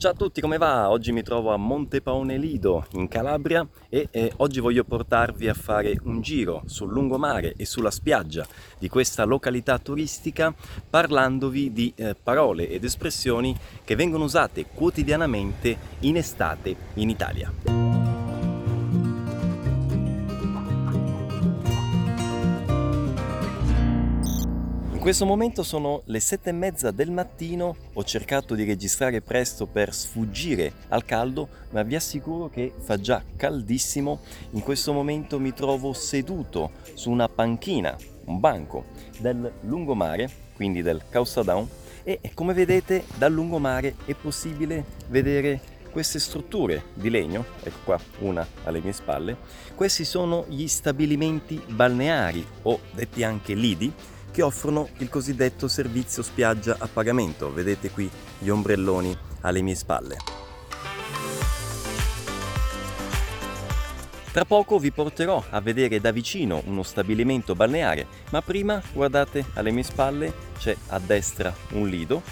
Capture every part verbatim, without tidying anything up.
Ciao a tutti, come va? Oggi mi trovo a Montepaone Lido in Calabria e eh, oggi voglio portarvi a fare un giro sul lungomare e sulla spiaggia di questa località turistica, parlandovi di eh, parole ed espressioni che vengono usate quotidianamente in estate in Italia. In questo momento sono le sette e mezza del mattino, ho cercato di registrare presto per sfuggire al caldo, ma vi assicuro che fa già caldissimo. In questo momento mi trovo seduto su una panchina, un banco, del lungomare, quindi del Causadown, e come vedete dal lungomare è possibile vedere queste strutture di legno, ecco qua una alle mie spalle. Questi sono gli stabilimenti balneari, o detti anche lidi, che offrono il cosiddetto servizio spiaggia a pagamento. Vedete qui gli ombrelloni alle mie spalle. Tra poco vi porterò a vedere da vicino uno stabilimento balneare, ma prima guardate alle mie spalle, c'è a destra un lido,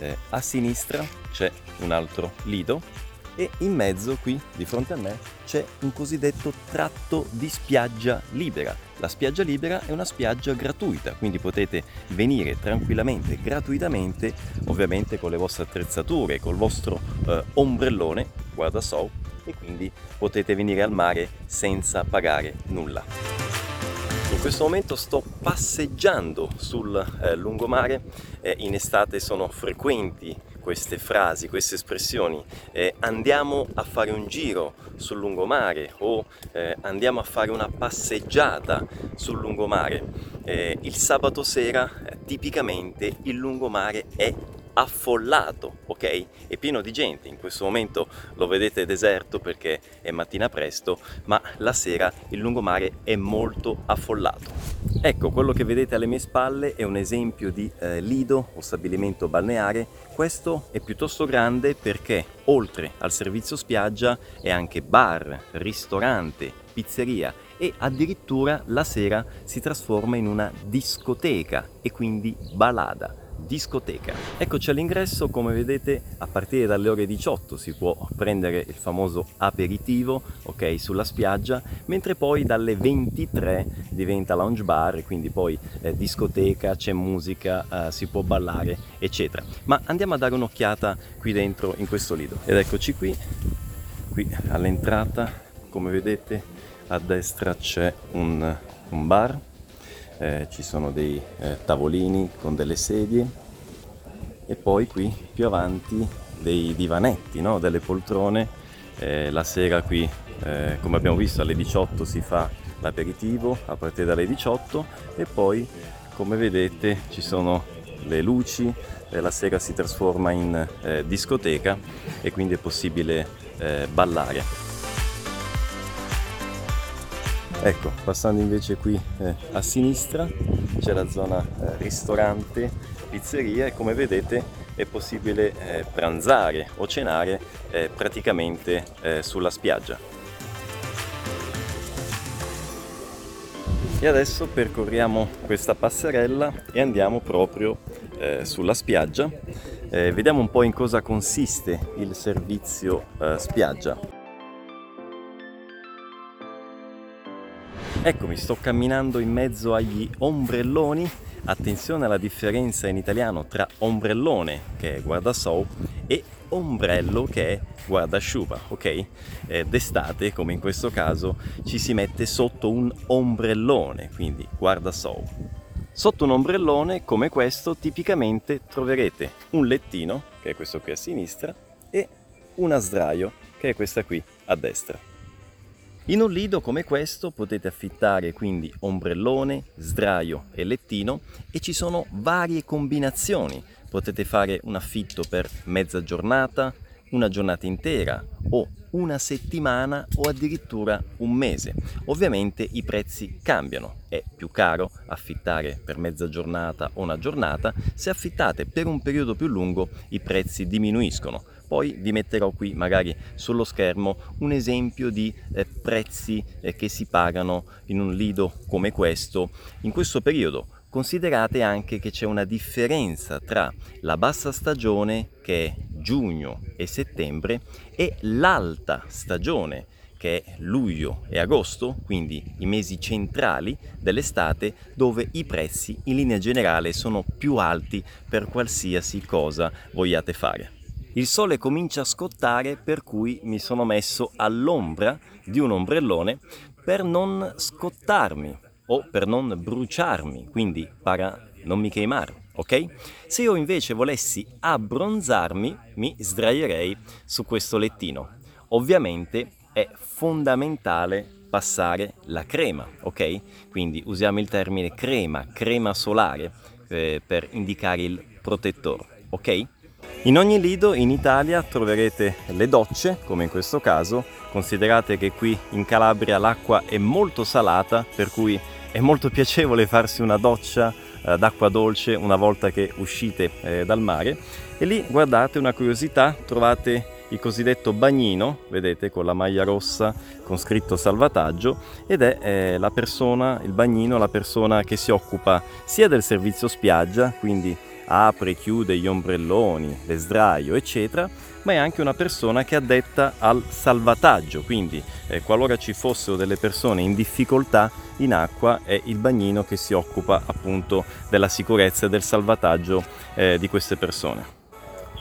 eh, a sinistra c'è un altro lido e in mezzo qui di fronte a me c'è un cosiddetto tratto di spiaggia libera. La spiaggia libera è una spiaggia gratuita, quindi potete venire tranquillamente, gratuitamente, ovviamente con le vostre attrezzature, col vostro eh, ombrellone, guardasol, e quindi potete venire al mare senza pagare nulla. In questo momento sto passeggiando sul eh, lungomare, eh, in estate sono frequenti queste frasi, queste espressioni, eh, andiamo a fare un giro sul lungomare o eh, andiamo a fare una passeggiata sul lungomare. Eh, il sabato sera eh, tipicamente il lungomare è affollato, ok? È pieno di gente, in questo momento lo vedete deserto perché è mattina presto, ma la sera il lungomare è molto affollato. Ecco, quello che vedete alle mie spalle è un esempio di eh, lido o stabilimento balneare. Questo è piuttosto grande perché oltre al servizio spiaggia è anche bar, ristorante, pizzeria e addirittura la sera si trasforma in una discoteca e quindi balada. Discoteca. Eccoci all'ingresso, come vedete a partire dalle ore diciotto si può prendere il famoso aperitivo, ok, sulla spiaggia, mentre poi dalle ventitré diventa lounge bar, quindi poi eh, discoteca, c'è musica, eh, si può ballare eccetera. Ma andiamo a dare un'occhiata qui dentro in questo lido. Ed eccoci qui, qui all'entrata, come vedete a destra c'è un, un bar. Eh, ci sono dei eh, tavolini con delle sedie e poi qui più avanti dei divanetti, no? Delle poltrone. Eh, la sera qui, eh, come abbiamo visto, alle diciotto si fa l'aperitivo a partire dalle diciotto e poi, come vedete, ci sono le luci, eh, la sera si trasforma in eh, discoteca e quindi è possibile eh, ballare. Ecco, passando invece qui eh, a sinistra c'è la zona eh, ristorante, pizzeria e come vedete è possibile eh, pranzare o cenare eh, praticamente eh, sulla spiaggia. E adesso percorriamo questa passerella e andiamo proprio eh, sulla spiaggia. Eh, vediamo un po' in cosa consiste il servizio eh, spiaggia. Eccomi, sto camminando in mezzo agli ombrelloni. Attenzione alla differenza in italiano tra ombrellone, che è guardasol, e ombrello, che è guardasciupa, ok? Eh, d'estate, come in questo caso, ci si mette sotto un ombrellone, quindi guardasol. Sotto un ombrellone come questo tipicamente troverete un lettino, che è questo qui a sinistra, e una sdraio, che è questa qui a destra. In un lido come questo potete affittare quindi ombrellone, sdraio e lettino e ci sono varie combinazioni. Potete fare un affitto per mezza giornata, una giornata intera o una settimana o addirittura un mese. Ovviamente i prezzi cambiano, è più caro affittare per mezza giornata o una giornata, se affittate per un periodo più lungo i prezzi diminuiscono. Poi vi metterò qui magari sullo schermo un esempio di eh, prezzi eh, che si pagano in un lido come questo in questo periodo. Considerate anche che c'è una differenza tra la bassa stagione, che è giugno e settembre, e l'alta stagione, che è luglio e agosto, quindi i mesi centrali dell'estate, dove i prezzi in linea generale sono più alti per qualsiasi cosa vogliate fare. Il sole comincia a scottare, per cui mi sono messo all'ombra di un ombrellone per non scottarmi o per non bruciarmi, quindi para non mi queimare. Ok? Se io invece volessi abbronzarmi, mi sdraierei su questo lettino. Ovviamente è fondamentale passare la crema, ok? Quindi usiamo il termine crema, crema solare, eh, per indicare il protettore, ok? In ogni lido in Italia troverete le docce, come in questo caso. Considerate che qui in Calabria l'acqua è molto salata, per cui è molto piacevole farsi una doccia d'acqua dolce una volta che uscite eh, dal mare. E lì, guardate, una curiosità, trovate il cosiddetto bagnino, vedete, con la maglia rossa con scritto salvataggio, ed è eh, la persona, il bagnino, la persona che si occupa sia del servizio spiaggia, quindi apre e chiude gli ombrelloni, le sdraio eccetera, ma è anche una persona che è addetta al salvataggio, quindi eh, qualora ci fossero delle persone in difficoltà in acqua, è il bagnino che si occupa appunto della sicurezza e del salvataggio eh, di queste persone.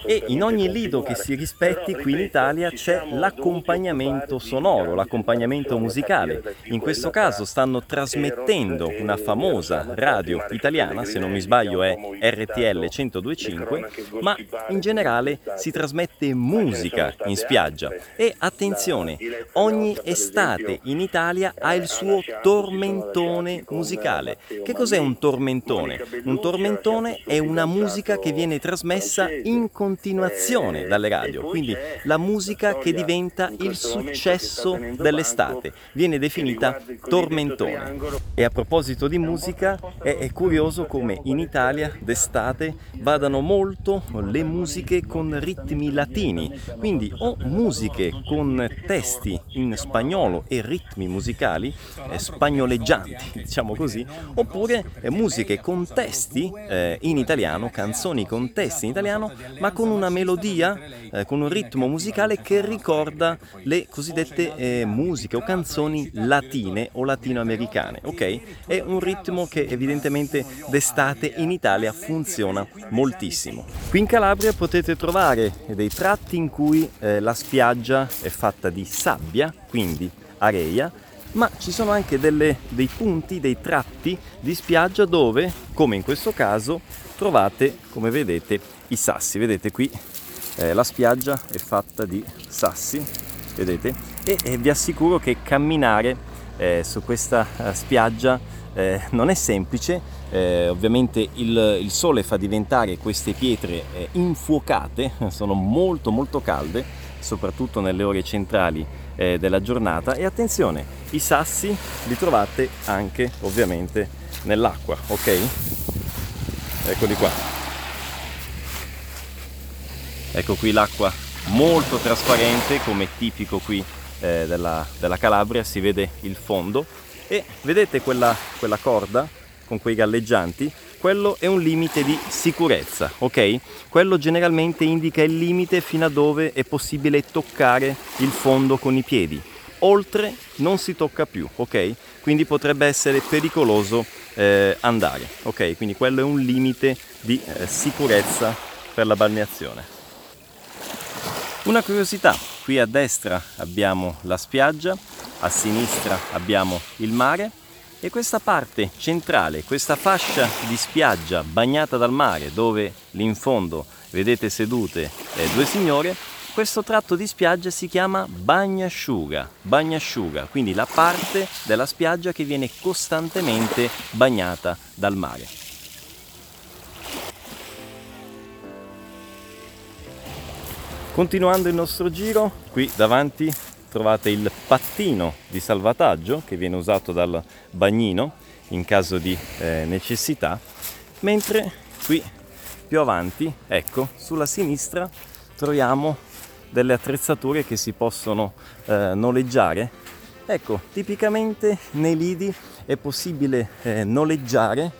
E in ogni lido che si rispetti qui in Italia c'è l'accompagnamento sonoro, l'accompagnamento musicale. In questo caso stanno trasmettendo una famosa radio italiana, se non mi sbaglio è R T L centodue e cinque, ma in generale si trasmette musica in spiaggia. E attenzione, ogni estate in Italia ha il suo tormentone musicale. Che cos'è un tormentone? Un tormentone è una musica che viene trasmessa in continuazione continuazione dalle radio, quindi la musica che diventa il successo dell'estate viene definita tormentone. E a proposito di musica, è, è curioso come in Italia d'estate vadano molto le musiche con ritmi latini, quindi o musiche con testi in spagnolo e ritmi musicali eh, spagnoleggianti, diciamo così, oppure eh, musiche con testi eh, in italiano, canzoni con testi in italiano, ma con una melodia, eh, con un ritmo musicale che ricorda le cosiddette eh, musiche o canzoni latine o latinoamericane, ok? È un ritmo che evidentemente d'estate in Italia funziona moltissimo. Qui in Calabria potete trovare dei tratti in cui eh, la spiaggia è fatta di sabbia, quindi area, ma ci sono anche delle, dei punti, dei tratti di spiaggia dove, come in questo caso, trovate, come vedete, i sassi. Vedete qui eh, la spiaggia è fatta di sassi, vedete? E, e vi assicuro che camminare eh, su questa spiaggia eh, non è semplice. Eh, ovviamente il, il sole fa diventare queste pietre eh, infuocate, sono molto molto calde, soprattutto nelle ore centrali eh, della giornata. E attenzione, i sassi li trovate anche ovviamente nell'acqua, ok? Eccoli qua. Ecco qui l'acqua molto trasparente, come tipico qui eh, della, della Calabria, si vede il fondo. E vedete quella, quella corda con quei galleggianti? Quello è un limite di sicurezza, ok? Quello generalmente indica il limite fino a dove è possibile toccare il fondo con i piedi. Oltre non si tocca più, ok? Quindi potrebbe essere pericoloso eh, andare, ok? Quindi quello è un limite di eh, sicurezza per la balneazione. Una curiosità, qui a destra abbiamo la spiaggia, a sinistra abbiamo il mare, e questa parte centrale, questa fascia di spiaggia bagnata dal mare, dove lì in fondo vedete sedute eh, due signore, questo tratto di spiaggia si chiama bagnasciuga, bagnasciuga, quindi la parte della spiaggia che viene costantemente bagnata dal mare. Continuando il nostro giro, qui davanti trovate il pattino di salvataggio che viene usato dal bagnino in caso di eh, necessità, mentre qui più avanti, ecco, sulla sinistra troviamo delle attrezzature che si possono eh, noleggiare. Ecco, tipicamente nei lidi è possibile eh, noleggiare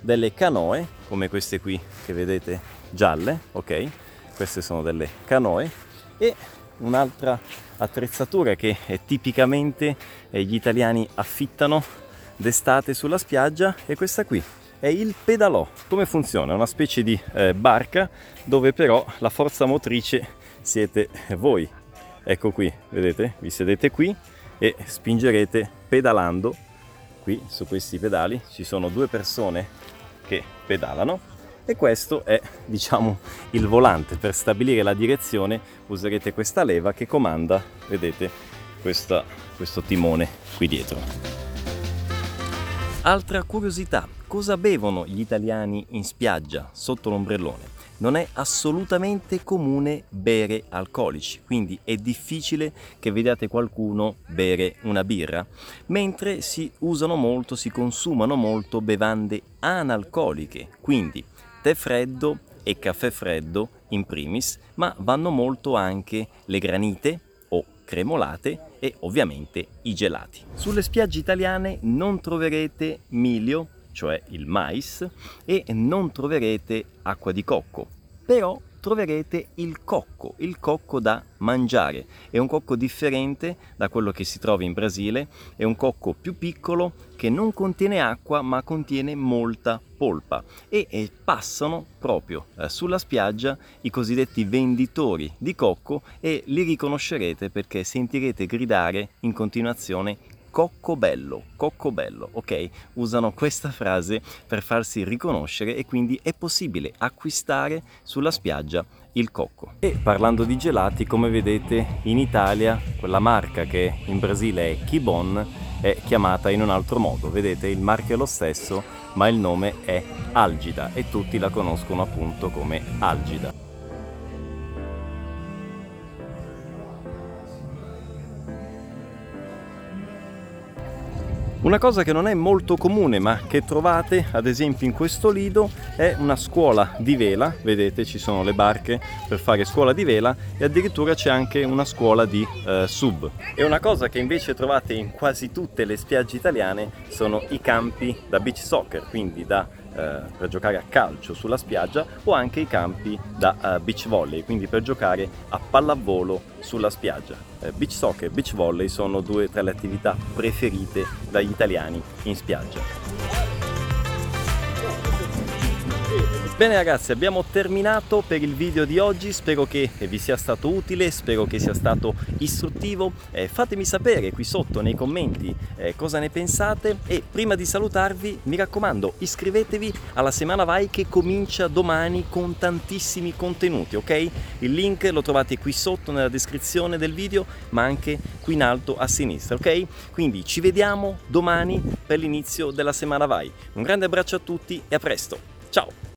delle canoe, come queste qui che vedete gialle, ok? queste sono delle canoe. E un'altra attrezzatura che è tipicamente gli italiani affittano d'estate sulla spiaggia è questa qui, è il pedalò. Come funziona? È una specie di eh, barca dove però la forza motrice siete voi. Ecco qui, vedete? Vi sedete qui e spingerete pedalando. Qui su questi pedali ci sono due persone che pedalano e questo è, diciamo, il volante. Per stabilire la direzione userete questa leva che comanda, vedete, questa, questo timone qui dietro. Altra curiosità, cosa bevono gli italiani in spiaggia sotto l'ombrellone? Non è assolutamente comune bere alcolici, quindi è difficile che vediate qualcuno bere una birra, mentre si usano molto, si consumano molto bevande analcoliche, quindi tè freddo e caffè freddo in primis, ma vanno molto anche le granite o cremolate e ovviamente i gelati. Sulle spiagge italiane non troverete milio, cioè il mais, e non troverete acqua di cocco, però troverete il cocco, il cocco da mangiare. È un cocco differente da quello che si trova in Brasile, è un cocco più piccolo che non contiene acqua ma contiene molta polpa e, e passano proprio eh, sulla spiaggia i cosiddetti venditori di cocco e li riconoscerete perché sentirete gridare in continuazione cocco bello, cocco bello, ok? Usano questa frase per farsi riconoscere e quindi è possibile acquistare sulla spiaggia il cocco. E parlando di gelati, come vedete in Italia quella marca che in Brasile è Kibon è chiamata in un altro modo, vedete il marchio è lo stesso ma il nome è Algida e tutti la conoscono appunto come Algida. Una cosa che non è molto comune ma che trovate ad esempio in questo lido è una scuola di vela, vedete ci sono le barche per fare scuola di vela e addirittura c'è anche una scuola di eh, sub. E una cosa che invece trovate in quasi tutte le spiagge italiane sono i campi da beach soccer, quindi da Eh, per giocare a calcio sulla spiaggia o anche i campi da eh, beach volley, quindi per giocare a pallavolo sulla spiaggia. Eh, beach soccer e beach volley sono due tra le attività preferite dagli italiani in spiaggia. Bene ragazzi, abbiamo terminato per il video di oggi, spero che vi sia stato utile, spero che sia stato istruttivo. Eh, fatemi sapere qui sotto nei commenti eh, cosa ne pensate e prima di salutarvi mi raccomando iscrivetevi alla Semana Vai che comincia domani con tantissimi contenuti, ok? Il link lo trovate qui sotto nella descrizione del video ma anche qui in alto a sinistra, ok? Quindi ci vediamo domani per l'inizio della Semana Vai. Un grande abbraccio a tutti e a presto, ciao!